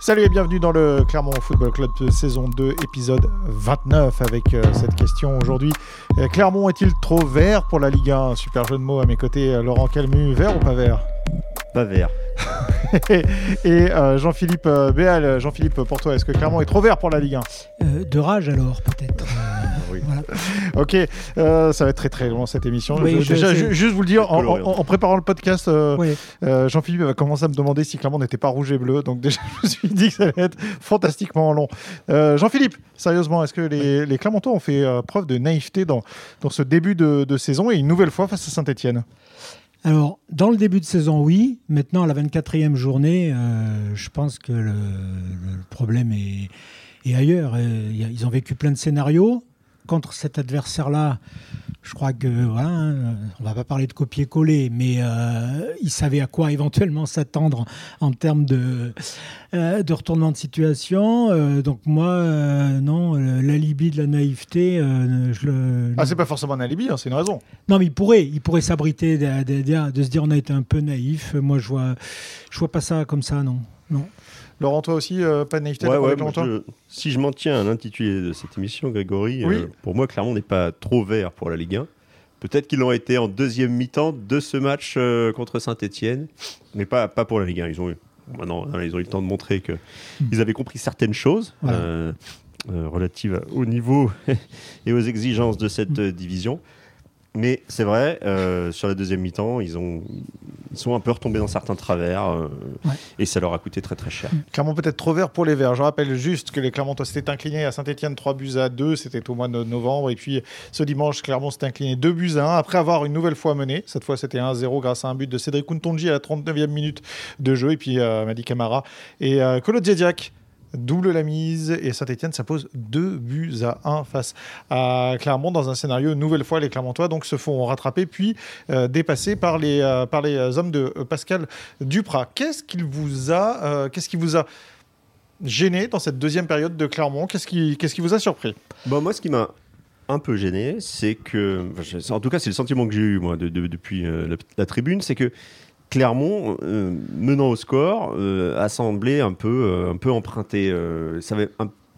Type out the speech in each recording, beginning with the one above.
Salut et bienvenue dans le Clermont Football Club saison 2, épisode 29 avec cette question aujourd'hui. Clermont est-il trop vert pour la Ligue 1 ? Super jeu de mots à mes côtés. Laurent Calmu, vert ou pas vert ? Pas vert. et Jean-Philippe Béal, Jean-Philippe, pour toi, est-ce que Clermont est trop vert pour la Ligue 1 ? De rage alors, peut-être. Oui. Voilà. Ok, ça va être très très long cette émission. Oui, juste vous le dire, en préparant le podcast, oui. Jean-Philippe va commencer à me demander si Clermont n'était pas rouge et bleu. Donc déjà, je me suis dit que ça allait être fantastiquement long. Jean-Philippe, sérieusement, est-ce que les Clermontois ont fait preuve de naïveté dans ce début de saison et une nouvelle fois face à Saint-Etienne ? Alors, dans le début de saison, oui. Maintenant, à la 24e journée, je pense que le problème est ailleurs. Ils ont vécu plein de scénarios. Contre cet adversaire-là, je crois que, voilà, on ne va pas parler de copier-coller, mais ils savaient à quoi éventuellement s'attendre en termes de retournement de situation. Donc moi, non, l'alibi de la naïveté... c'est pas forcément un alibi, hein, c'est une raison. Non, mais il pourrait s'abriter de se dire on a été un peu naïf. Moi, je vois pas ça comme ça, non. Laurent, toi aussi, pas de naïveté avec longtemps. Si je m'en tiens à l'intitulé de cette émission, Grégory, oui. Pour moi, Clermont n'est pas trop vert pour la Ligue 1. Peut-être qu'ils l'ont été en deuxième mi-temps de ce match contre Saint-Etienne, mais pas pour la Ligue 1. Ils ont eu le temps de montrer qu'ils avaient compris certaines choses relatives au niveau et aux exigences de cette division. Mais c'est vrai, sur la deuxième mi-temps, ils sont un peu retombés dans certains travers et ça leur a coûté très très cher. Clermont peut-être trop vert pour les Verts. Je rappelle juste que les Clermontois s'étaient inclinés à Saint-Etienne 3-2, c'était au mois de novembre. Et puis ce dimanche, Clermont s'est incliné 2-1 après avoir une nouvelle fois mené. Cette fois, c'était 1-0 grâce à un but de Cédric Hountondji à la 39e minute de jeu. Et puis Mady Camara et Kolodziejczak double la mise et Saint-Etienne s'impose 2-1 face à Clermont dans un scénario. Une nouvelle fois, les Clermontois donc se font rattraper puis dépasser par les hommes de Pascal Dupraz. Qu'est-ce qui vous a gêné dans cette deuxième période de Clermont ? Qu'est-ce qui vous a surpris ? Moi, ce qui m'a un peu gêné, c'est que, en tout cas, c'est le sentiment que j'ai eu moi depuis la tribune, c'est que Clermont, menant au score, a semblé un peu emprunté. Savait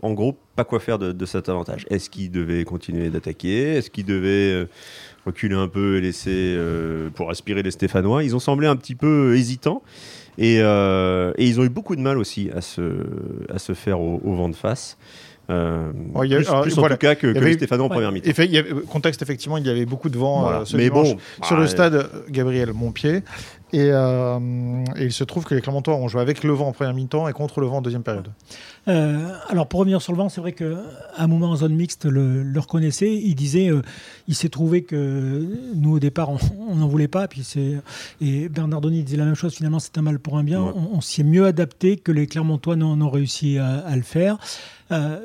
en gros pas quoi faire de cet avantage. Est-ce qu'il devait continuer d'attaquer ? Est-ce qu'il devait reculer un peu et laisser pour respirer les Stéphanois ? Ils ont semblé un petit peu hésitants et ils ont eu beaucoup de mal aussi à se faire au vent de face. En tout cas que les Stéphanois en première mi-temps. Contexte, effectivement, il y avait beaucoup de vent ce dimanche sur le stade Gabriel Montpied. Et il se trouve que les Clermontois ont joué avec le vent en première mi-temps et contre le vent en deuxième période. Alors pour revenir sur le vent, c'est vrai qu'à un moment en zone mixte, le reconnaissait. Il disait, il s'est trouvé que nous au départ on n'en voulait pas. Et Bernardoni disait la même chose. Finalement, c'est un mal pour un bien. Ouais. On s'y est mieux adapté que les Clermontois n'ont réussi à le faire.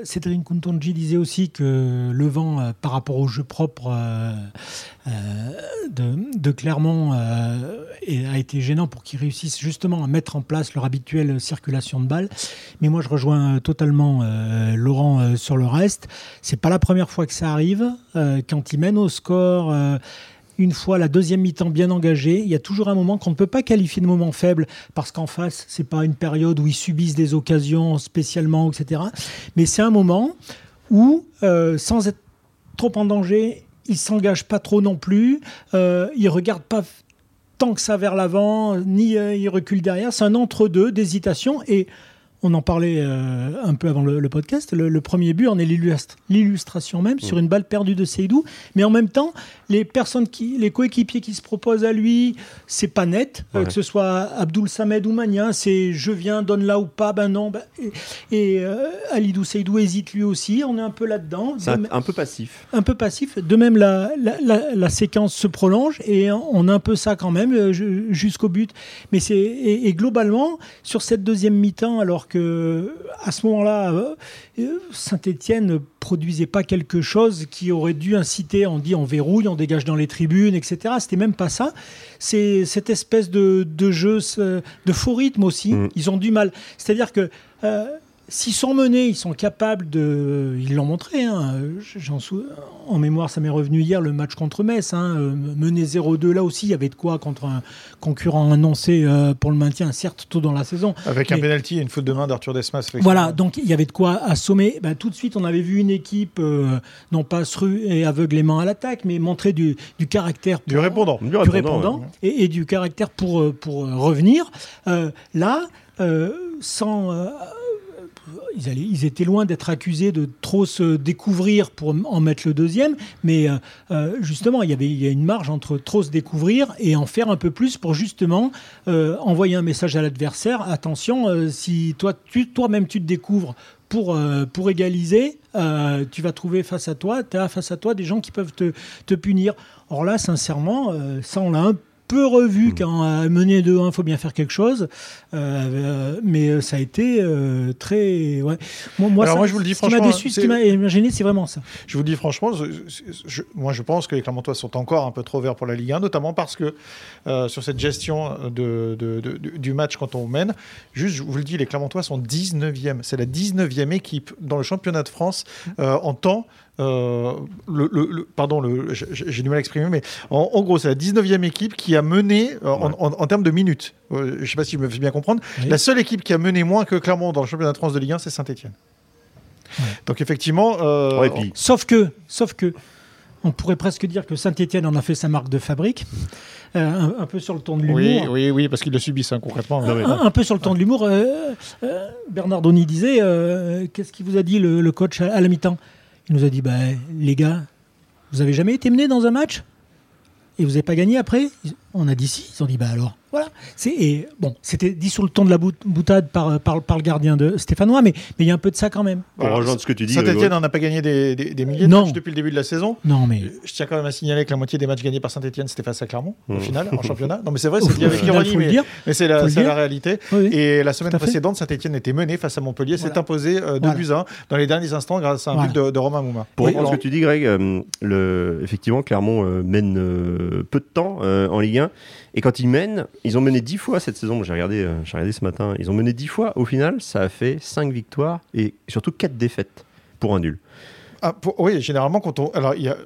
Cédric Kuntongi disait aussi que le vent, par rapport au jeu propre de Clermont, a été gênant pour qu'ils réussissent justement à mettre en place leur habituelle circulation de balles. Mais moi, je rejoins totalement Laurent sur le reste. C'est pas la première fois que ça arrive. Quand ils mènent au score... Une fois la deuxième mi-temps bien engagée, il y a toujours un moment qu'on ne peut pas qualifier de moment faible parce qu'en face, ce n'est pas une période où ils subissent des occasions spécialement, etc. Mais c'est un moment où, sans être trop en danger, ils ne s'engagent pas trop non plus, ils ne regardent pas tant que ça vers l'avant, ni ils reculent derrière. C'est un entre-deux d'hésitation et... On en parlait un peu avant le podcast. Le premier but en est l'illustration même sur une balle perdue de Seydou. Mais en même temps, les coéquipiers qui se proposent à lui, c'est pas net. Que ce soit Abdoul Samed ou Magnin, c'est je viens, donne-la ou pas, ben non. Et Alidou Seydou hésite lui aussi. On est un peu là-dedans. C'est un peu passif. Un peu passif. De même, la séquence se prolonge et on a un peu ça quand même jusqu'au but. Mais globalement, sur cette deuxième mi-temps, alors que à ce moment-là, Saint-Etienne ne produisait pas quelque chose qui aurait dû inciter, on dit on verrouille, on dégage dans les tribunes, etc. C'était même pas ça. C'est cette espèce de jeu, de faux rythme aussi. Ils ont du mal. C'est-à-dire que S'ils sont menés, ils sont capables de... Ils l'ont montré. Hein. En mémoire, ça m'est revenu hier, le match contre Metz. Hein. Mené 0-2, là aussi, il y avait de quoi contre un concurrent annoncé pour le maintien, certes, tôt dans la saison. Avec un pénalty et une faute de main d'Arthur Desmas. Voilà, donc il y avait de quoi assommer. Bah, tout de suite, on avait vu une équipe, non pas sru et aveuglément à l'attaque, mais montrer du caractère... Pour, du répondant. Ouais. Et du caractère pour revenir. Là, sans... Ils étaient loin d'être accusés de trop se découvrir pour en mettre le deuxième, mais justement, il y a une marge entre trop se découvrir et en faire un peu plus pour justement envoyer un message à l'adversaire. Attention, si toi-même tu te découvres pour égaliser, tu vas trouver face à toi des gens qui peuvent te punir. Or là, sincèrement, ça on l'a un peu revu quand mener 2-1, il faut bien faire quelque chose, mais ça a été très... Ouais. Moi, je vous le dis franchement... Ce qui m'a gêné, c'est vraiment ça. Je vous le dis franchement, je pense que les Clermontois sont encore un peu trop verts pour la Ligue 1, notamment parce que sur cette gestion du match quand on mène, juste, je vous le dis, les Clermontois sont 19e. C'est la 19e équipe dans le championnat de France en temps... j'ai du mal à exprimer, mais en gros, c'est la 19e équipe qui a mené en termes de minutes. Je ne sais pas si je me fais bien comprendre. Oui. La seule équipe qui a mené moins que Clermont dans le championnat de France de Ligue 1, c'est Saint-Etienne. Ouais. Donc, effectivement. Sauf que, on pourrait presque dire que Saint-Etienne en a fait sa marque de fabrique. Un peu sur le ton de l'humour. Oui, parce qu'ils le subissent concrètement. Un peu sur le ton de l'humour. Bernardoni disait qu'est-ce qu'il vous a dit le coach à la mi-temps? Il nous a dit, les gars, vous n'avez jamais été menés dans un match et vous n'avez pas gagné après? On a dit si. Ils ont dit, alors, voilà. C'était dit sur le ton de la boutade par le gardien de Stéphanois, mais il y a un peu de ça quand même. Pour rejoindre ce que tu dis. Saint-Etienne n'en a pas gagné des milliers de matchs depuis le début de la saison. Non, mais... Je tiens quand même à signaler que la moitié des matchs gagnés par Saint-Etienne, c'était face à Clermont, au final, en championnat. Non, mais c'est vrai, c'est dit avec ironie, mais c'est la réalité. Oui. Et la semaine précédente, Saint-Etienne était menée face à Montpellier, s'est imposé 2-1 dans les derniers instants grâce à un but de Romain Mouma. Pour rejoindre ce que tu dis, Greg, effectivement, Clermont mène peu de temps en Ligue 1. Et quand ils mènent, ils ont mené 10 fois cette saison. J'ai regardé ce matin, ils ont mené 10 fois. Au final, ça a fait 5 victoires et surtout 4 défaites pour un nul. Oui, généralement, quand on... Alors, il y a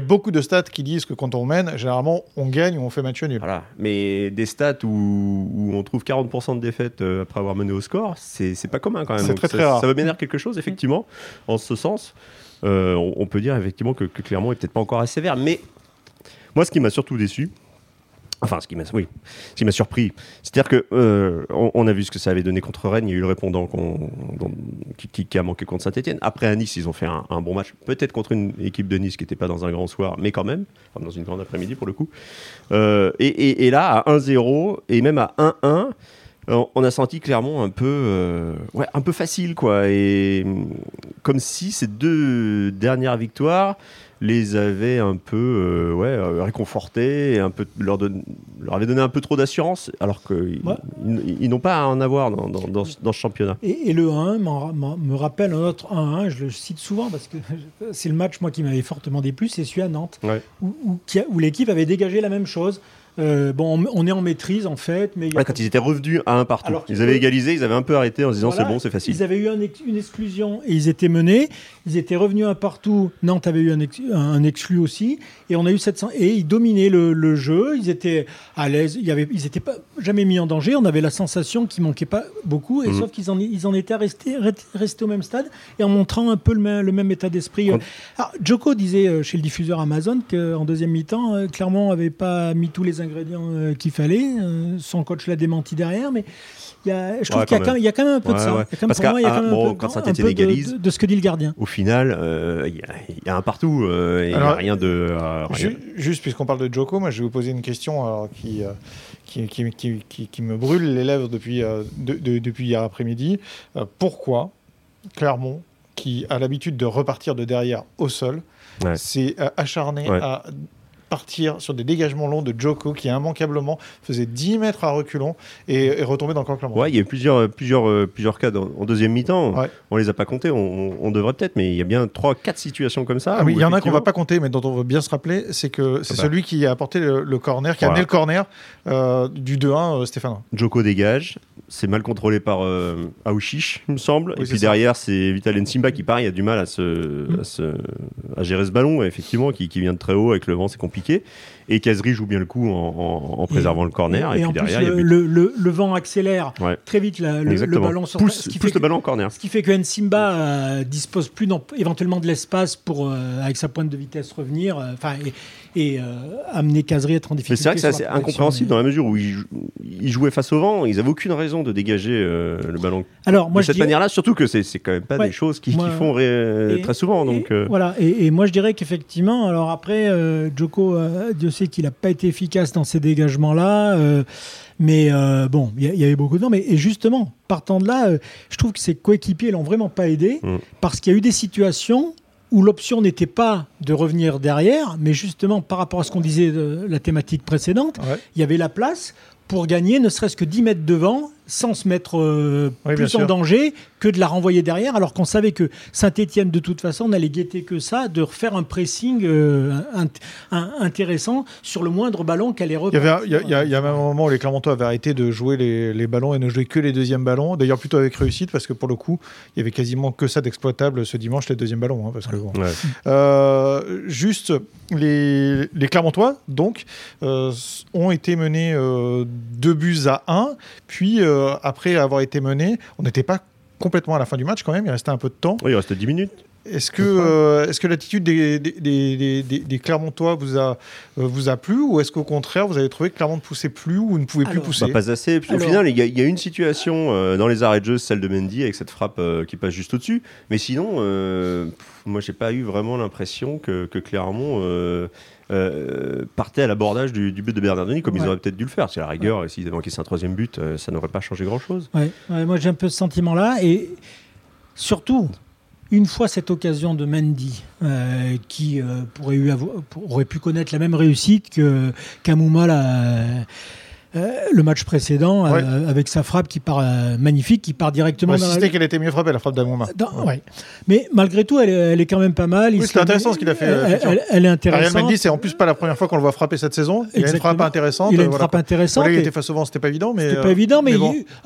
beaucoup de stats qui disent que quand on mène, généralement, on gagne ou on fait match nul. Voilà. Mais des stats où on trouve 40% de défaites après avoir mené au score, c'est pas commun quand même. C'est très rare. Ça veut bien dire quelque chose, effectivement. En ce sens, on peut dire effectivement que Clermont est peut-être pas encore assez sévère, mais... Moi, ce qui m'a surtout déçu, ce qui m'a surpris, c'est-à-dire que on a vu ce que ça avait donné contre Rennes, il y a eu le répondant qui a manqué contre Saint-Etienne. Après, à Nice, ils ont fait un bon match, peut-être contre une équipe de Nice qui n'était pas dans un grand soir, mais quand même, dans une grande après-midi pour le coup. Et là, à 1-0 et même à 1-1, on a senti Clermont un peu facile, quoi. Et comme si ces deux dernières victoires les avait un peu réconfortés, un peu, leur avait donné un peu trop d'assurance, alors qu'ils n'ont pas à en avoir dans ce championnat. Et le 1-1 me rappelle un autre 1-1, je le cite souvent, parce que c'est le match moi qui m'avait fortement déplu, c'est celui à Nantes, où l'équipe avait dégagé la même chose. On est en maîtrise en fait, mais quand ils étaient revenus à 1 partout, ils avaient égalisé, ils avaient un peu arrêté en se disant c'est bon, c'est facile. Ils avaient eu une exclusion et ils étaient menés, ils étaient revenus à 1 partout. Nantes avait eu un exclu aussi, et on a eu 700 et ils dominaient le jeu, ils étaient à l'aise, ils n'étaient pas jamais mis en danger. On avait la sensation qu'ils manquaient pas beaucoup, et sauf qu'ils en étaient restés au même stade et en montrant un peu le même état d'esprit. Alors, Djoko disait chez le diffuseur Amazon qu'en deuxième mi-temps, Clermont n'avait pas mis tous les ingrédients qu'il fallait. Son coach l'a démenti derrière, mais je trouve qu'il y a quand même un peu de ça. Parce qu'à quand Saint-Etienne égalise, de ce que dit le gardien. Au final, il y a 1 partout. Il n'y a rien de... Juste, puisqu'on parle de Djoko, moi je vais vous poser une question qui me brûle les lèvres depuis hier après-midi. Pourquoi Clermont, qui a l'habitude de repartir de derrière au sol, s'est acharné à partir sur des dégagements longs de Djoko qui immanquablement faisait 10 mètres à reculons et retombait dans le camp Clermont. Ouais, il y a eu plusieurs cas en deuxième mi-temps. Ouais. On les a pas comptés, on devrait peut-être, mais il y a bien 3-4 situations comme ça. Ah oui, il y en a qu'on va pas compter, mais dont on veut bien se rappeler, c'est que c'est celui qui a apporté le corner, qui a amené le corner du 2-1 Stéphanois. Djoko dégage, c'est mal contrôlé par Aouchiche, il me semble. Oui, et puis derrière, c'est Vital Nsimba qui part, il y a du mal à gérer ce ballon, effectivement, qui vient de très haut avec le vent, c'est compliqué. Et Kazri joue bien le coup en préservant le corner. Et puis en derrière, plus, le vent accélère très vite le ballon sur le ballon en corner. Ce qui fait que Nsimba dispose plus éventuellement de l'espace pour, avec sa pointe de vitesse, revenir amener Kazri à être en difficulté. Mais c'est vrai que c'est assez incompréhensible dans la mesure où il jouait face au vent. Ils n'avaient aucune raison de dégager le ballon de cette manière-là. Surtout que c'est quand même pas des choses qui font très souvent. Voilà. Et moi, je dirais qu'effectivement, alors après, Djoko, Dieu sait qu'il n'a pas été efficace dans ces dégagements-là, mais bon, il y avait beaucoup de temps. Et justement, partant de là, je trouve que ses coéquipiers l'ont vraiment pas aidé, parce qu'il y a eu des situations où l'option n'était pas de revenir derrière, mais justement, par rapport à ce qu'on disait de la thématique précédente, il y avait la place pour gagner ne serait-ce que 10 mètres devant, sans se mettre plus en danger que de la renvoyer derrière, alors qu'on savait que Saint-Etienne, de toute façon, n'allait guetter que ça, de refaire un pressing intéressant sur le moindre ballon qu'elle allait reprendre. Il y a même un moment où les Clermontois avaient arrêté de jouer les ballons et ne jouer que les deuxièmes ballons, d'ailleurs plutôt avec réussite, parce que pour le coup, il y avait quasiment que ça d'exploitable ce dimanche, les deuxièmes ballons. Juste, les Clermontois, donc, ont été menés 2-1, puis après avoir été menés, on n'était pas complètement à la fin du match quand même, il restait un peu de temps. Oui, il restait 10 minutes. Est-ce que l'attitude des Clermontois vous a plu, ou est-ce qu'au contraire vous avez trouvé que Clermont ne poussait plus ou ne pouvait plus pousser? Pas assez. Au final, il y a une situation dans les arrêts de jeu, celle de Mendy avec cette frappe qui passe juste au-dessus. Mais sinon, moi j'ai pas eu vraiment l'impression que Clermont partait à l'abordage du but de Bernardoni comme ils auraient peut-être dû le faire. C'est la rigueur. S'ils avaient manqué un troisième but, ça n'aurait pas changé grand-chose. Ouais, moi j'ai un peu ce sentiment-là, et surtout. Une fois cette occasion de Mendy, qui aurait pu connaître la même réussite que Hamouma le match précédent, avec sa frappe qui part magnifique, qui part directement. On insistait qu'elle était mieux frappée, la frappe d'Hamouma. Mais malgré tout, elle est quand même pas mal. C'est intéressant ce qu'il a fait. Elle est intéressante. Ariel Mendy, c'est en plus pas la première fois qu'on le voit frapper cette saison. Il a une frappe intéressante. Il était face au vent, c'était pas évident, mais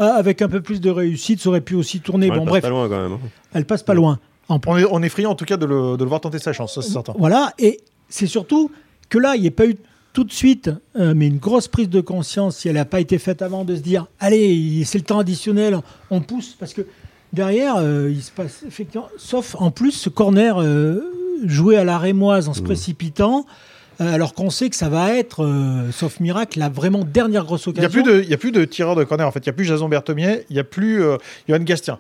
avec un peu plus de réussite, ça aurait pu aussi tourner. Bon, bref, elle passe pas loin. On est friand en tout cas de le voir tenter sa chance, ça, c'est certain. Voilà, et c'est surtout que là, il n'y a pas eu tout de suite, mais une grosse prise de conscience, si elle n'a pas été faite avant, de se dire « Allez, c'est le temps additionnel, on pousse ». Parce que derrière, il se passe effectivement... Sauf en plus, ce corner joué à la rémoise en se précipitant... alors qu'on sait que ça va être, sauf miracle, la vraiment dernière grosse occasion. Il n'y a plus de tireur de corner, en fait. Il n'y a plus Jason Berthomier, il n'y a plus Johan Gastien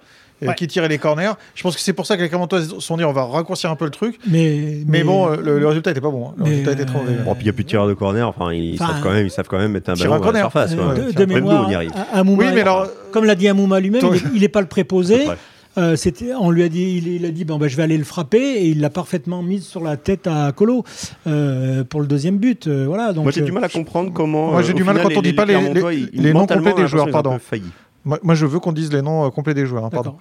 qui tirait les corners. Je pense que c'est pour ça que les Clermontois se sont dit on va raccourcir un peu le truc. Mais bon, le résultat n'était pas bon. Hein. Le résultat était trop mauvais. Bon, puis il n'y a plus de tireur de corner. Enfin, ils savent quand même mettre un ballon à la surface. De mémoire, Hamouma, comme l'a dit Hamouma lui-même, il n'est pas le préposé. On lui a dit, il a dit je vais aller le frapper, et il l'a parfaitement mise sur la tête à Colo pour le deuxième but. Voilà, donc, moi j'ai du mal à comprendre comment. Moi j'ai du mal quand on dit pas les noms complets des joueurs. Pardon. Moi je veux qu'on dise les noms complets des joueurs. Hein, pardon.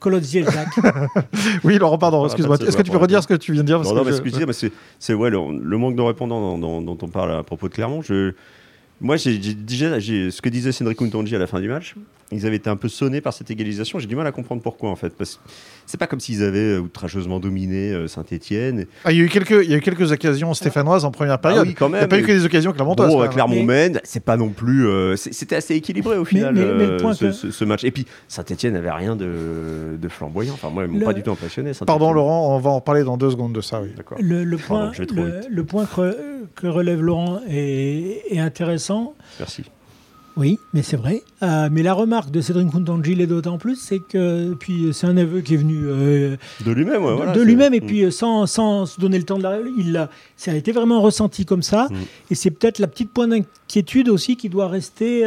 Kolodziejczak. Oui, Laurent, pardon, excuse-moi. Est-ce que tu peux redire ce que tu viens de dire? C'est le manque de répondants dont on parle à propos de Clermont. Moi, j'ai ce que disait Cédric Hountondji à la fin du match. Ils avaient été un peu sonnés par cette égalisation. J'ai du mal à comprendre pourquoi, en fait. Parce que c'est pas comme s'ils avaient outrageeusement dominé Saint-Etienne. Il y a eu quelques occasions stéphanoises en première période. Ah oui, quand même. Il n'y a pas eu que des occasions clermontoises. Bon, Clermont-Mène, c'est pas non plus. C'était assez équilibré au final, mais ce match. Et puis Saint-Etienne n'avait rien de flamboyant. Enfin, moi, ils m'ont pas du tout impressionné. Pardon, Laurent, on va en parler dans 2 secondes de ça. Oui. D'accord. Le point que relève Laurent est intéressant. Merci. Oui, mais c'est vrai. Mais la remarque de Cédric Kuntongi l'est d'autant plus, c'est que puis c'est un aveu qui est venu de lui-même, et puis sans se donner le temps de ça a été vraiment ressenti comme ça. Et c'est peut-être la petite pointe d'inquiétude aussi qui doit rester,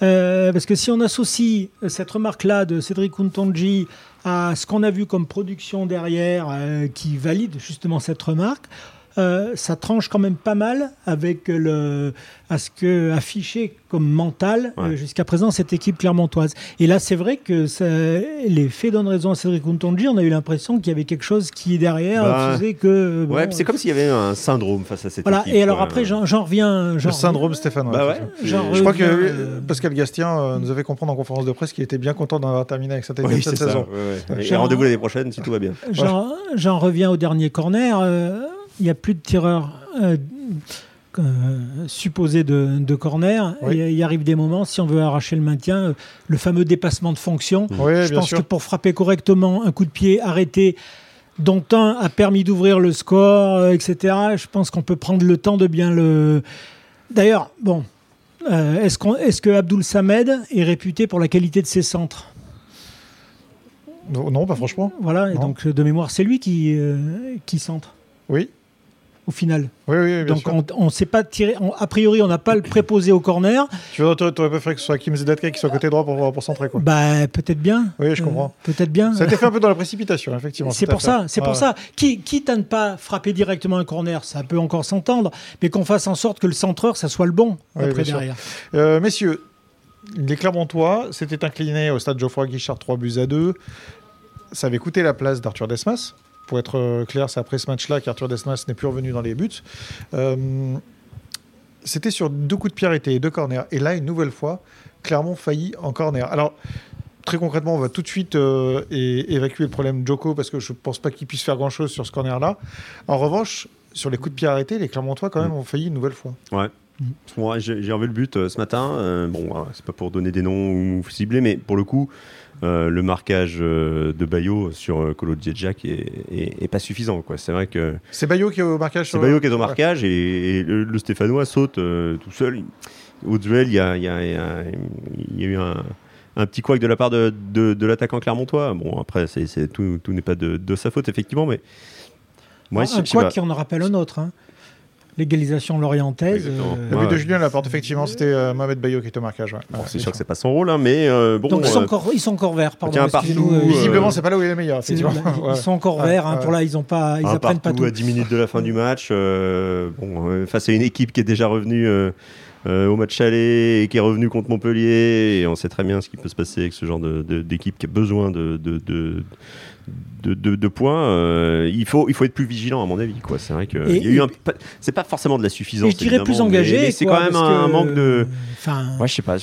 parce que si on associe cette remarque-là de Cédric Kuntongi à ce qu'on a vu comme production derrière, qui valide justement cette remarque. ça tranche quand même pas mal avec à ce que affiché comme mental jusqu'à présent cette équipe clermontoise. Et là, c'est vrai que ça, les faits donnent raison à Cédric Hountondji. On a eu l'impression qu'il y avait quelque chose qui derrière faisait que. Bon, ouais, c'est comme s'il y avait un syndrome face à cette équipe. Et alors après, j'en reviens. Le syndrome Stéphane. Je crois que Pascal Gastien nous avait compris en conférence de presse qu'il était bien content d'avoir terminé avec Saint-Etienne cette saison. Ouais. Et rendez-vous l'année prochaine si tout va bien. J'en reviens au dernier corner. Il n'y a plus de tireur supposé de corner. Oui. Il arrive des moments, si on veut arracher le maintien, le fameux dépassement de fonction. Oui, je pense que pour frapper correctement, un coup de pied arrêté, dont un a permis d'ouvrir le score, etc. Je pense qu'on peut prendre le temps de bien le... D'ailleurs, bon, est-ce que Abdoul Samed est réputé pour la qualité de ses centres ? Non, pas franchement. Voilà, et donc de mémoire, c'est lui qui centre. Oui. Au final. Oui, bien sûr. Donc on ne sait pas tirer. A priori, on n'a pas le préposé au corner. Tu aurais préféré que ce soit Kim Zedatka qui soit côté droit pour centrer, quoi. Bah, peut-être bien. Oui, je comprends. Peut-être bien. Ça a été fait un peu dans la précipitation, effectivement. C'est pour ça. Quitte à ne pas frapper directement un corner, ça peut encore s'entendre, mais qu'on fasse en sorte que le centreur, ça soit le bon après derrière. Messieurs, les Clermontois s'étaient inclinés au stade Geoffroy-Guichard 3-2. Ça avait coûté la place d'Arthur Desmas. Pour être clair, c'est après ce match-là qu'Arthur Desmas n'est plus revenu dans les buts. C'était sur 2 coups de pied arrêtés et 2 corners. Et là, une nouvelle fois, Clermont faillit en corner. Alors, très concrètement, on va tout de suite évacuer le problème Djoko parce que je ne pense pas qu'il puisse faire grand-chose sur ce corner-là. En revanche, sur les coups de pied arrêtés, les Clermontois, quand même, ont failli une nouvelle fois. Ouais. Moi, j'ai revu le but ce matin. C'est pas pour donner des noms ou cibler, mais pour le coup, le marquage de Bayot sur Kolodziejczak est pas suffisant, quoi. C'est vrai que c'est Bayot qui est au marquage. C'est Bayot qui est au marquage et le Stéphanois saute tout seul. Au duel, il y a eu un petit couac de la part de l'attaquant clermontois. Bon, après, c'est tout n'est pas de sa faute effectivement, mais moi, un couac qui en rappelle un autre. Hein. L'égalisation lorientaise. Le but de Julien Laporte, effectivement, c'était Mohamed Bayot qui était au marquage. Ouais. Bon, c'est sûr que c'est pas son rôle, hein, mais bon. Donc ils sont encore verts, pardon. Visiblement, c'est pas là où il est le meilleur. Ils sont encore verts, hein, pour là, ils apprennent pas tout. À 10 minutes de la fin du match, face à une équipe qui est déjà revenue au match aller et qui est revenue contre Montpellier, et on sait très bien ce qui peut se passer avec ce genre d'équipe qui a besoin de points, il faut être plus vigilant à mon avis, quoi. C'est vrai que c'est pas forcément de la suffisance. Je dirais plus engagé, mais c'est quoi, quand même un manque de. Enfin, ouais, je sais pas.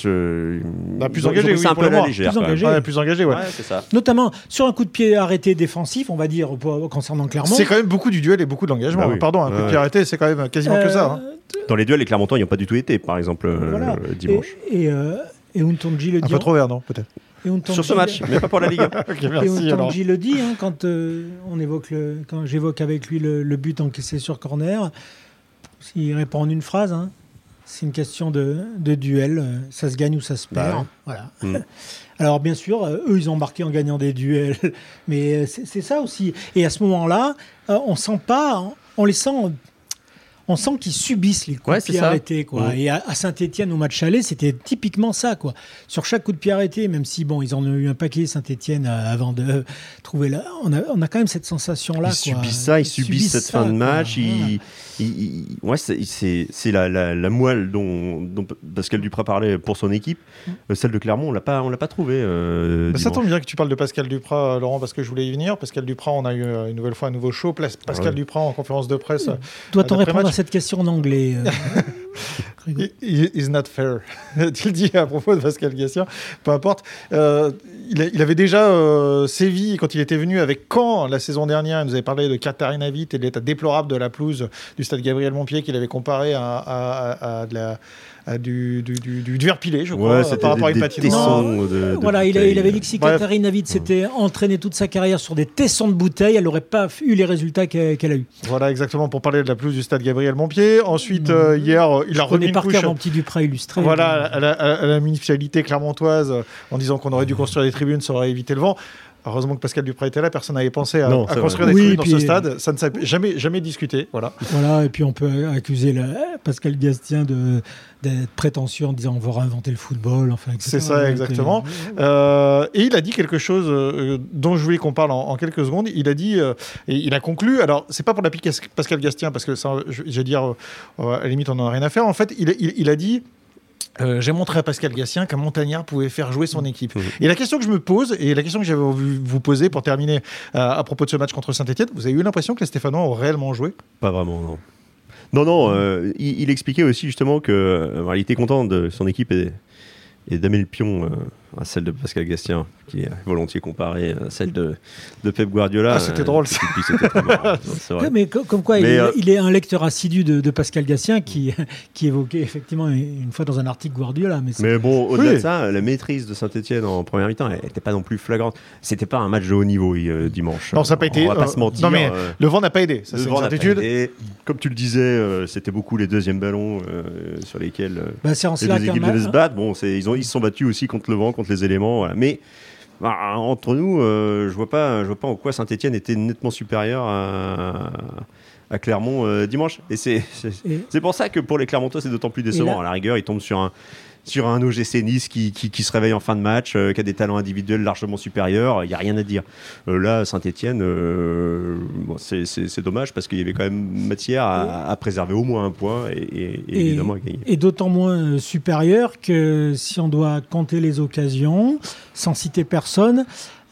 Plus engagé, c'est un peu la légère. Plus engagé, ouais. C'est ça. Notamment sur un coup de pied arrêté défensif, on va dire concernant Clermont. C'est quand même beaucoup du duel et beaucoup de l'engagement. Pardon, un coup de pied arrêté, c'est quand même quasiment que ça. Hein. Dans les duels, les Clermontois, ils n'ont pas du tout été, par exemple, dimanche. Et Hountondji le dit. Un peu trop vert, non, peut-être. Sur ce match, mais pas pour la Ligue 1. Okay, merci, et Hountondji le dit, hein, quand j'évoque avec lui le but encaissé sur corner, il répond en une phrase. Hein. C'est une question de duel. Ça se gagne ou ça se perd. Voilà. Alors bien sûr, eux, ils ont marqué en gagnant des duels. Mais c'est ça aussi. Et à ce moment-là, on sent qu'ils subissent les coups de pied arrêtés, quoi. Ouais. Et à Saint-Etienne, au match aller, c'était typiquement ça, quoi. Sur chaque coup de pied arrêté, même si, bon, ils en ont eu un paquet, Saint-Etienne, avant de trouver là. On a quand même cette sensation-là, quoi. Ils subissent cette fin de match. C'est la moelle dont Pascal Dupraz parlait pour son équipe. Celle de Clermont, on l'a pas trouvée. Ça tombe bien que tu parles de Pascal Dupraz, Laurent, parce que je voulais y venir. Pascal Dupraz, on a eu une nouvelle fois un nouveau show. Pascal Dupraz en conférence de presse. Doit-on répondre à cette question en anglais It's not fair. Il dit à propos de Pascal Gastien. Peu importe. Il avait déjà sévi quand il était venu avec Caen la saison dernière. Il nous avait parlé de Katarinavić et de l'état déplorable de la pelouse du stade Gabriel Montpied qu'il avait comparé à de la. Du verre pilé, je crois, par rapport à une patinoire. Il avait dit que si Katarinavić s'était entraînée toute sa carrière sur des tessons de bouteilles, elle n'aurait pas eu les résultats qu'elle a eu. Voilà, exactement, pour parler de la pelouse du stade Gabriel Montpied. Ensuite, hier, il a remis une couche. Mon petit Dupraz illustré. Voilà, à la municipalité clermontoise, en disant qu'on aurait dû construire des tribunes, ça aurait évité le vent. Heureusement que Pascal Dupraz était là, personne n'avait pensé à construire des trucs dans ce stade. Ça ne s'est jamais discuté. Voilà, et puis on peut accuser Pascal Gastien d'être prétentieux en disant on veut réinventer le football. Enfin, c'est ça, exactement. Et il a dit quelque chose dont je voulais qu'on parle en quelques secondes. Il a dit, et il a conclu, alors c'est pas pour l'appliquer Pascal Gastien, parce que ça, j'allais dire, à la limite on n'en a rien à faire. En fait, il a dit... j'ai montré à Pascal Gastien qu'un montagnard pouvait faire jouer son équipe. Et la question que je me pose, et la question que j'avais envie de vous poser pour terminer à propos de ce match contre Saint-Etienne, vous avez eu l'impression que les Stéphanois ont réellement joué ? Pas vraiment, non. Il expliquait aussi justement qu'il était content de son équipe et d'amener le pion à celle de Pascal Gastien, qui est volontiers comparée à celle de Pep Guardiola. Ah, c'était drôle ça. C'était très marrant, c'est vrai. Mais comme quoi, il est un lecteur assidu de Pascal Gastien qui évoquait effectivement une fois dans un article Guardiola. Mais bon, au-delà de ça, la maîtrise de Saint-Etienne en première mi-temps n'était pas non plus flagrante. C'était pas un match de haut niveau dimanche. Non, ça n'a pas été. On va pas se mentir. Non, mais le vent n'a pas aidé. Ça, le vent n'a pas aidé. Comme tu le disais, c'était beaucoup les deuxièmes ballons sur lesquels les deux équipes devaient se battre. Bon, ils se sont battus aussi contre le vent, les éléments, voilà. Mais entre nous, je vois pas en quoi Saint-Etienne était nettement supérieur à Clermont dimanche, et c'est pour ça que pour les Clermontois c'est d'autant plus décevant. Là, à la rigueur ils tombent sur un OGC Nice qui se réveille en fin de match, qui a des talents individuels largement supérieurs, il n'y a rien à dire. Là, Saint-Etienne, c'est dommage parce qu'il y avait quand même matière à préserver au moins un point et évidemment à gagner. Et d'autant moins supérieur que si on doit compter les occasions, sans citer personne,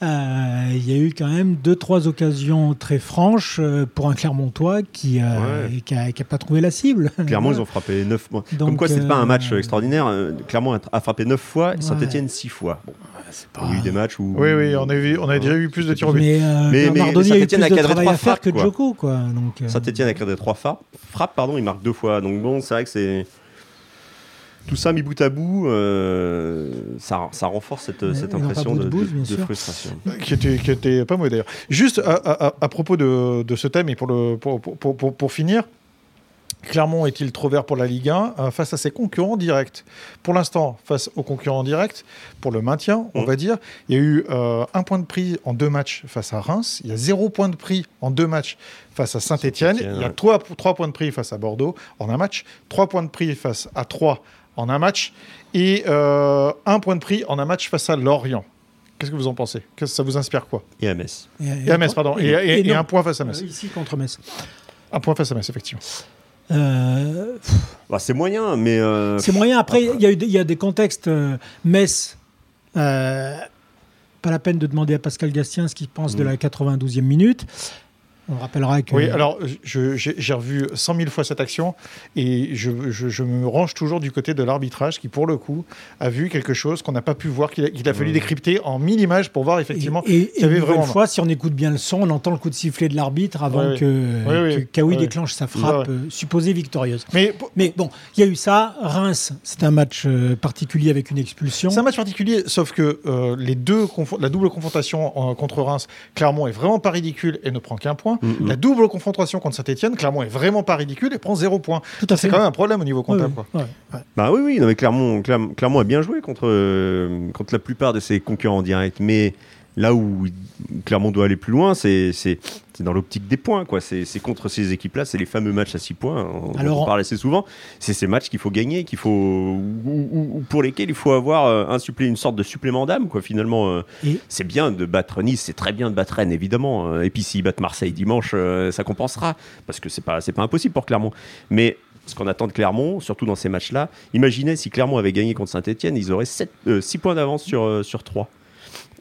il y a eu quand même 2-3 occasions très franches pour un Clermontois qui n'a pas trouvé la cible. Clermont, ils ont frappé 9 fois. Comme quoi, ce n'est pas un match extraordinaire. Clermont a frappé 9 fois, Saint-Etienne 6 fois. Bon, c'est pas... Il y a eu des matchs où... Oui, on a déjà eu plus de tirs au but. Mais Bernardoni a eu plus de travail à faire que Djoko. Saint-Etienne a cadré 3 frappes, il marque 2 fois. Donc bon, c'est vrai que c'est... Tout ça mis bout à bout, ça renforce cette impression de frustration. Qui était pas mauvais d'ailleurs. Juste à propos de ce thème et pour finir, Clermont est-il trop vert pour la Ligue 1 face à ses concurrents directs ? Pour l'instant, face aux concurrents directs, pour le maintien, on va dire, il y a eu 1 point de prix en 2 matchs face à Reims, il y a 0 point de prix en 2 matchs face à Saint-Etienne, il y a 3 points de prix face à Bordeaux en un match, 3 points de prix face à 3 en un match, et 1 point de prix en un match face à Lorient. Qu'est-ce que vous en pensez ? Ça vous inspire quoi ? Et à Metz. Et un point face à Metz. Ici, contre Metz. Un point face à Metz, effectivement. C'est moyen, mais... C'est moyen. Après, il y a des contextes. Metz, pas la peine de demander à Pascal Gastien ce qu'il pense de la 92e minute. On rappellera que... Oui, alors, j'ai revu 100 000 fois cette action et je me range toujours du côté de l'arbitrage qui, pour le coup, a vu quelque chose qu'on n'a pas pu voir, qu'il a fallu décrypter en 1000 images pour voir effectivement... Et une fois, si on écoute bien le son, on entend le coup de sifflet de l'arbitre avant que Kaoui déclenche sa frappe supposée victorieuse. Mais bon, il y a eu ça. Reims, c'est un match particulier avec une expulsion. C'est un match particulier, sauf que la double confrontation contre Reims, Clermont est vraiment pas ridicule et ne prend qu'un point. La double confrontation contre Saint-Etienne, Clermont est vraiment pas ridicule et prend 0 point. C'est quand même un problème au niveau comptable. Oui. Bah oui, non, mais Clermont a bien joué contre la plupart de ses concurrents en direct. Mais là où Clermont doit aller plus loin, c'est dans l'optique des points, quoi. C'est contre ces équipes-là, c'est les fameux matchs à 6 points. On en parle assez souvent. C'est ces matchs qu'il faut gagner, pour lesquels il faut avoir une sorte de supplément d'âme, quoi. Finalement, c'est bien de battre Nice, c'est très bien de battre Rennes, évidemment. Et puis s'ils battent Marseille dimanche, ça compensera, parce que c'est pas impossible pour Clermont. Mais ce qu'on attend de Clermont, surtout dans ces matchs-là, imaginez si Clermont avait gagné contre Saint-Etienne, ils auraient 6 points d'avance sur 3.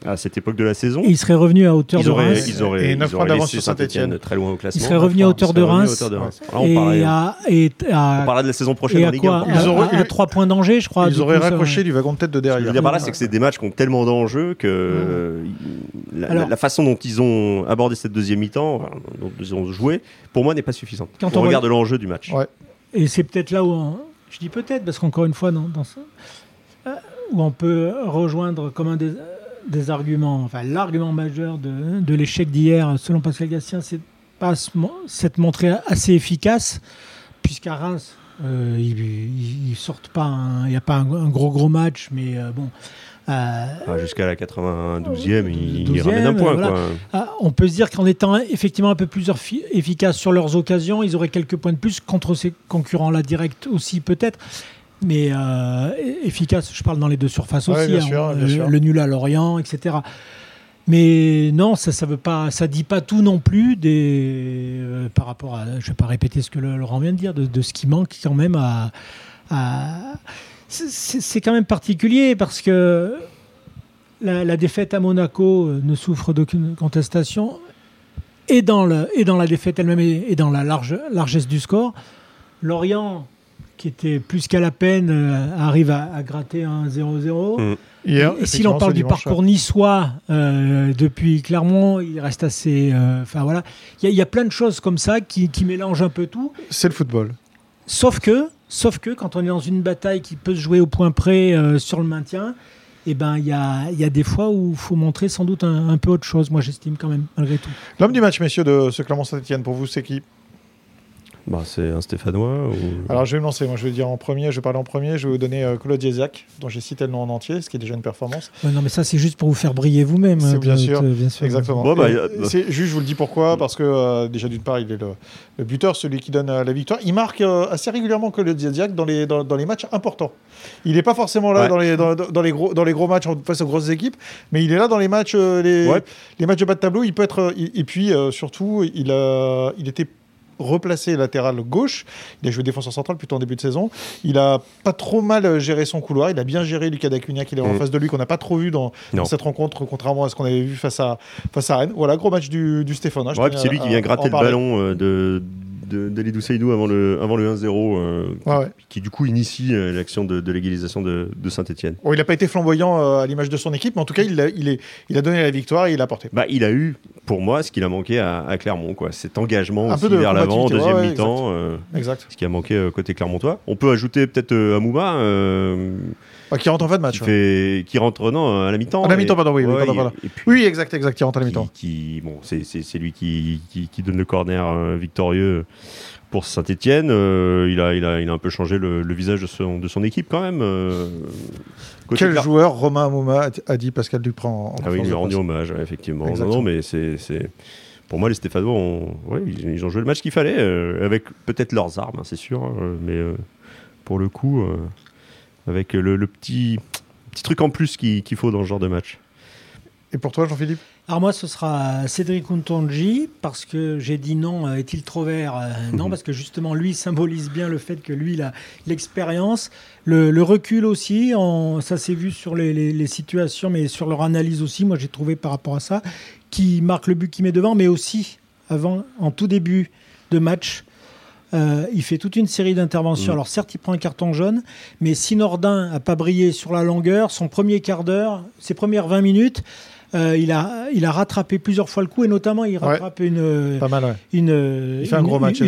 À cette époque de la saison. Et ils seraient revenus à hauteur de Reims. Ils auraient 9 points d'avance sur Saint-Etienne, très loin au classement. Ils seraient revenus à hauteur de Reims. On parlera de la saison prochaine en Ligue 1. Ils auraient 3 points d'enjeu, je crois. Ils auraient raccroché du wagon de tête de derrière. Ce que je veux dire par là, c'est que c'est des matchs qui ont tellement d'enjeux que la façon dont ils ont abordé cette deuxième mi-temps, dont ils ont joué, pour moi, n'est pas suffisante. Quand on regarde l'enjeu du match. Et c'est peut-être là où... Je dis peut-être, parce qu'encore une fois, dans ça, où on peut rejoindre comme un des arguments, enfin l'argument majeur de l'échec d'hier, selon Pascal Gastien, c'est pas cette montrée assez efficace, puisqu'à Reims, ils sortent pas, il n'y a pas un gros match, mais bon, Jusqu'à la 92e, il ramène un point. Voilà. Quoi. On peut se dire qu'en étant effectivement un peu plus efficace sur leurs occasions, ils auraient quelques points de plus contre ces concurrents-là directs aussi peut-être. Mais efficace, je parle dans les deux surfaces aussi, le nul à Lorient, etc. Mais non, ça dit pas tout non plus par rapport à... Je vais pas répéter ce que Laurent vient de dire, de ce qui manque quand même à... C'est quand même particulier parce que la défaite à Monaco ne souffre d'aucune contestation et dans la défaite elle-même et dans la largesse du score. Lorient, qui était plus qu'à la peine, arrive à gratter un 0-0. Et si l'on parle du parcours niçois depuis Clermont, il reste assez... voilà. Il y a plein de choses comme ça qui mélangent un peu tout. C'est le football. Sauf que quand on est dans une bataille qui peut se jouer au point près sur le maintien, il y a des fois où il faut montrer sans doute un peu autre chose, moi j'estime quand même, malgré tout. L'homme du match, messieurs, de ce Clermont-Saint-Etienne, pour vous, c'est qui ? C'est un Stéphanois ou... Alors je vais me lancer, moi je vais dire en premier, je vais parler en premier, je vais vous donner Kolodziejczak, dont j'ai cité le nom en entier, ce qui est déjà une performance. Non mais ça c'est juste pour vous faire briller vous-même. C'est bien sûr, exactement. Bon, c'est juste, je vous le dis pourquoi, parce que déjà d'une part il est le buteur, celui qui donne la victoire. Il marque assez régulièrement Kolodziejczak dans les matchs importants. Il n'est pas forcément là dans les gros matchs face aux grosses équipes, mais il est là dans les matchs les matchs de bas de tableau. Il peut être et puis surtout il était replacé latéral gauche, il a joué défenseur central plutôt en début de saison, il a pas trop mal géré son couloir, il a bien géré Lucas Dacunia qui est en face de lui, qu'on n'a pas trop vu dans cette rencontre, contrairement à ce qu'on avait vu face à Rennes. Voilà, gros match du Stéphane. Hein, c'est lui qui vient gratter le ballon d'Alidou Seydou avant le 1-0 qui du coup initie l'action de l'égalisation de Saint-Etienne. Il n'a pas été flamboyant à l'image de son équipe, mais en tout cas il a donné la victoire et il l'a apporté. Il a eu pour moi ce qu'il a manqué à Clermont, quoi. Cet engagement un aussi vers l'avant, deuxième mi-temps, exact. Ce qui a manqué côté clermontois. On peut ajouter peut-être Hamouma qui rentre en fin de match. Qui rentre à la mi-temps. À la mi-temps, pardon, oui. Exact, il rentre à la mi-temps. C'est lui qui donne le corner victorieux pour Saint-Etienne. Il a un peu changé le visage de son équipe quand même. Quel joueur Romain Mouma a dit Pascal Dupraz en conférence de presse. Il lui a rendu hommage, effectivement. Non, mais c'est... Pour moi, les Stéphanois, ils ont joué le match qu'il fallait, avec peut-être leurs armes, hein, c'est sûr, mais pour le coup... Avec le petit truc en plus qu'il faut dans le genre de match. Et pour toi, Jean-Philippe ? Alors moi, ce sera Cédric Hountondji, parce que j'ai dit non, est-il trop vert ? Non, parce que justement, lui symbolise bien le fait que lui, il a l'expérience, le recul aussi. Ça s'est vu sur les situations, mais sur leur analyse aussi, moi j'ai trouvé par rapport à ça, qui marque le but qu'il met devant, mais aussi, en tout début de match, il fait toute une série d'interventions. Alors certes, il prend un carton jaune, mais si Nordin n'a pas brillé sur la longueur, son premier quart d'heure, ses premières 20 minutes, il a rattrapé plusieurs fois le coup, et notamment il rattrape une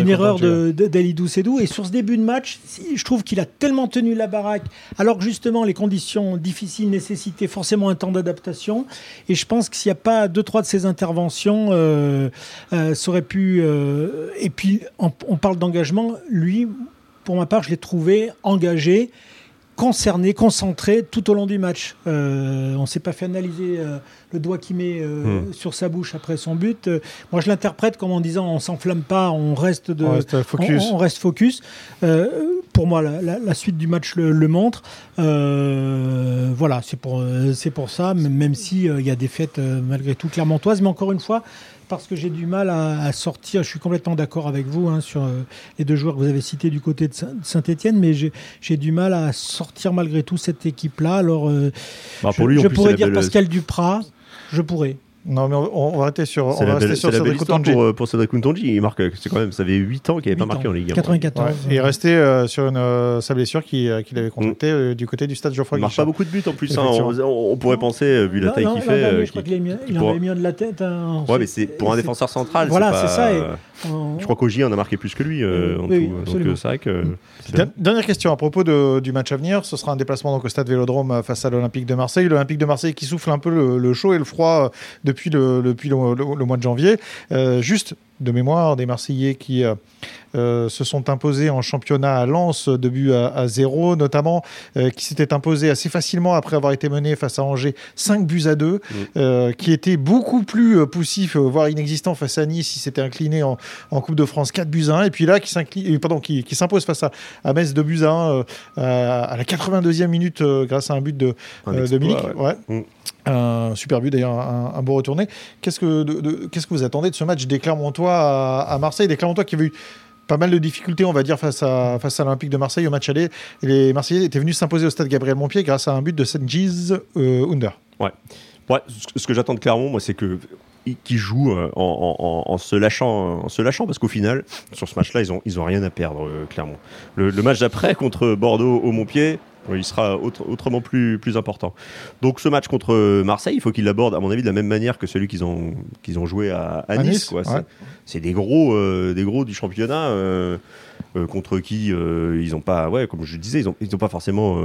erreur d'Alidou Seydou. Et sur ce début de match, je trouve qu'il a tellement tenu la baraque, alors que justement les conditions difficiles nécessitaient forcément un temps d'adaptation. Et je pense que s'il n'y a pas 2-3 de ces interventions, ça aurait pu... et puis on parle d'engagement. Lui, pour ma part, je l'ai trouvé engagé, concerné, concentré tout au long du match. On ne s'est pas fait analyser le doigt qu'il met sur sa bouche après son but. Moi, je l'interprète comme en disant on ne s'enflamme pas, on reste focus. Pour moi, la suite du match le montre. Voilà, c'est pour ça, même s'il y a des fêtes malgré tout clermontoises. Mais encore une fois, parce que j'ai du mal à sortir, je suis complètement d'accord avec vous sur les deux joueurs que vous avez cités du côté de Saint-Etienne, mais j'ai du mal à sortir malgré tout cette équipe-là. Alors, je pourrais dire Pascal Dupraz, je pourrais. Non, mais on va rester sur Cédric Hountondji. Pour Cédric Hountondji, il marque, ça fait 8 ans qu'il n'avait pas marqué en Ligue 1. 94. Et il restait sur sa blessure qu'il avait contractée du côté du stade Geoffroy Guichard. Il ne marque pas beaucoup de buts en plus. On pourrait penser, vu la taille qu'il fait... Je crois qu'il en avait mis un de la tête. Mais c'est pour un défenseur central. Voilà, c'est ça. Je crois qu'Augier en a marqué plus que lui. Dernière question à propos du match à venir. Ce sera un déplacement au stade Vélodrome face à l'Olympique de Marseille. L'Olympique de Marseille qui souffle un peu le chaud et le froid depuis le mois de janvier. Juste de mémoire, des Marseillais qui se sont imposés en championnat à Lens, 2 buts à 0 notamment, qui s'étaient imposés assez facilement après avoir été menés face à Angers 5 buts à 2, qui étaient beaucoup plus poussifs, voire inexistants face à Nice, qui s'étaient inclinés en Coupe de France 4 buts à 1, et puis là qui s'impose face à Metz 2 buts à 1 à la 82e minute grâce à un but de Milik. Ouais. Un super but d'ailleurs, un beau retourné. Qu'est-ce que vous attendez de ce match des Clermontois à Marseille, des Clermontois qui avaient eu pas mal de difficultés, on va dire, face à l'Olympique de Marseille au match aller. Les Marseillais étaient venus s'imposer au stade Gabriel Montpied grâce à un but de Saint-Gilles Under. Ouais. Ce que j'attends de Clermont, moi, c'est que qui joue en se lâchant, parce qu'au final, sur ce match-là, ils ont rien à perdre, Clermont. Le match d'après contre Bordeaux au Montpied, il sera autrement plus important. Donc ce match contre Marseille, il faut qu'ils l'abordent, à mon avis, de la même manière que celui qu'ils ont joué à Nice. Quoi. Ouais. C'est des gros du championnat contre qui ils n'ont pas, ouais, comme je disais, ils ont pas forcément,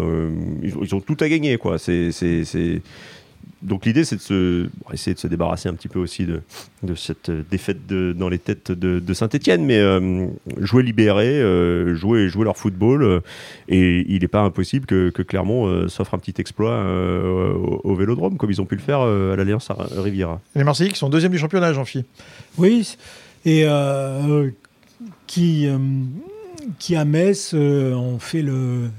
ils ont tout à gagner, quoi. C'est... Donc l'idée, c'est essayer de se débarrasser un petit peu aussi de cette défaite dans les têtes de Saint-Etienne, mais jouer libéré, jouer leur football, et il n'est pas impossible que Clermont s'offre un petit exploit au Vélodrome, comme ils ont pu le faire à l'Alliance Riviera. Les Marseillais qui sont 2e du championnat, Jean-Phi. Oui, et qui à Metz on fait le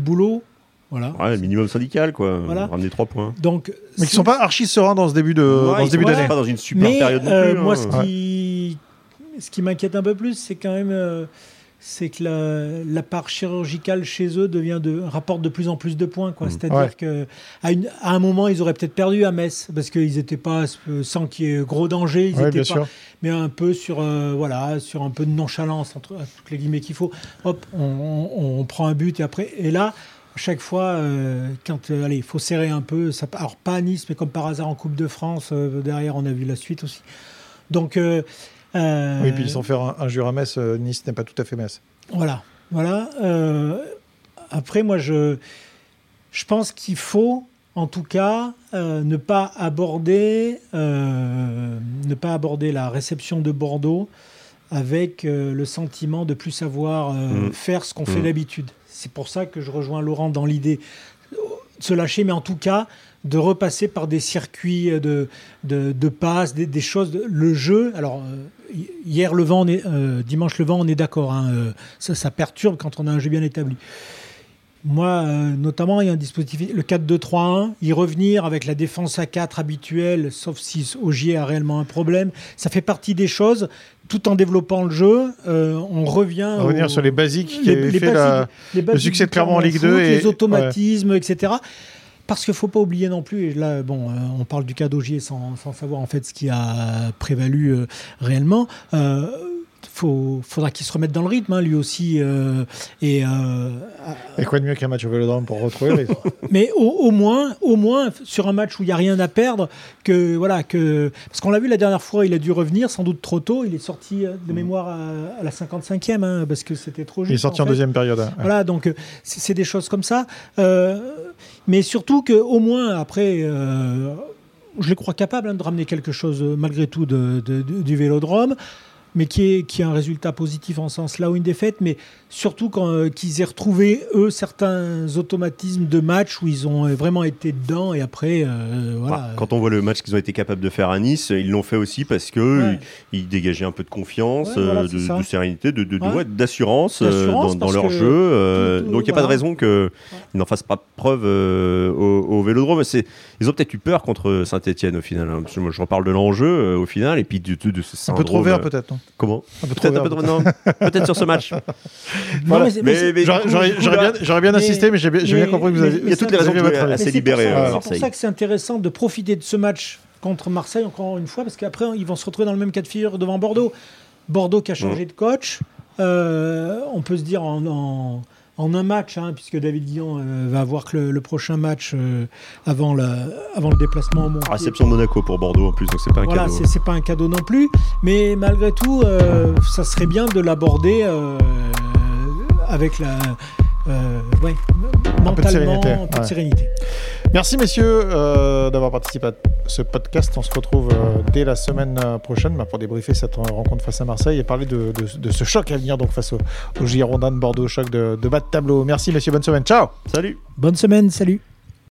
boulot. Voilà. Ouais, minimum syndical, quoi. Voilà. Ramener 3 points. Donc, mais qui ne sont pas archi sereins dans ce début d'année. Pas dans une super période non plus. Moi, ce qui m'inquiète un peu plus, c'est quand même que la part chirurgicale chez eux rapporte de plus en plus de points, quoi. C'est-à-dire qu'à un moment, ils auraient peut-être perdu à Metz parce qu'ils n'étaient pas, sans qu'il y ait gros danger, mais un peu sur un peu de nonchalance, entre les guillemets qu'il faut. Hop, on prend un but et là. Chaque fois, quand il faut serrer un peu, ça, alors pas à Nice, mais comme par hasard en Coupe de France, derrière on a vu la suite aussi. Donc, oui, puis sans faire injure à Metz, Nice n'est pas tout à fait Metz. Voilà. Après, moi, je pense qu'il faut, en tout cas, ne pas aborder la réception de Bordeaux avec le sentiment de plus savoir faire ce qu'on fait d'habitude. C'est pour ça que je rejoins Laurent dans l'idée de se lâcher, mais en tout cas de repasser par des circuits de passes, des choses. Le jeu, alors dimanche le vent, on est d'accord. Hein, ça perturbe quand on a un jeu bien établi. Moi, notamment, il y a un dispositif, le 4-2-3-1, y revenir avec la défense à 4 habituelle, sauf si Augier a réellement un problème. Ça fait partie des choses. Tout en développant le jeu, on revient... Revenir sur les basiques qui avaient fait le succès de Clermont en Ligue 2. Les automatismes, etc. Parce qu'il ne faut pas oublier non plus, et là, on parle du cas d'Augier sans savoir en fait ce qui a prévalu réellement. Faudra qu'il se remette dans le rythme, hein, lui aussi. Et quoi de mieux qu'un match au Vélodrome pour retrouver mais au moins, sur un match où il n'y a rien à perdre, parce qu'on l'a vu la dernière fois, il a dû revenir, sans doute trop tôt. Il est sorti de mémoire à la 55e, hein, parce que c'était trop juste. Il est sorti en deuxième période. Hein. Voilà, donc c'est des choses comme ça. Mais surtout qu'au moins, après... je les crois capables, hein, de ramener quelque chose, malgré tout, du Vélodrome, mais qui est un résultat positif en sens là, ou une défaite, mais surtout qu'ils aient retrouvé, eux, certains automatismes de match où ils ont vraiment été dedans, et après, voilà. Quand on voit le match qu'ils ont été capables de faire à Nice, ils l'ont fait aussi parce que ils dégageaient un peu de confiance, de sérénité, d'assurance dans leur jeu. Donc, il n'y a pas de raison qu'ils n'en fassent pas preuve au Vélodrome. Ils ont peut-être eu peur contre Saint-Etienne, au final. Hein. Moi, je reparle de l'enjeu, au final, et puis de ce syndrome... Un peu trop vert, peut-être, non ? Comment ? Peut-être sur ce match. Voilà. Non, mais j'aurais bien insisté, mais j'ai bien compris que vous aviez... Il y a toutes les raisons de assez libéré. C'est pour ça que c'est intéressant de profiter de ce match contre Marseille, encore une fois, parce qu'après, ils vont se retrouver dans le même cas de figure devant Bordeaux. Bordeaux qui a changé de coach. On peut se dire en un match, hein, puisque David Guillon va avoir que le prochain match avant le déplacement au Montpellier. Réception de Monaco pour Bordeaux en plus, donc c'est pas un cadeau. Voilà, c'est pas un cadeau non plus, mais malgré tout, ça serait bien de l'aborder avec mentalement, un peu de sérénité. Merci messieurs d'avoir participé à ce podcast. On se retrouve dès la semaine prochaine pour débriefer cette rencontre face à Marseille et parler de ce choc à venir donc face aux Girondins de Bordeaux, choc de bas de tableau. Merci messieurs, bonne semaine, ciao. Salut. Bonne semaine, salut.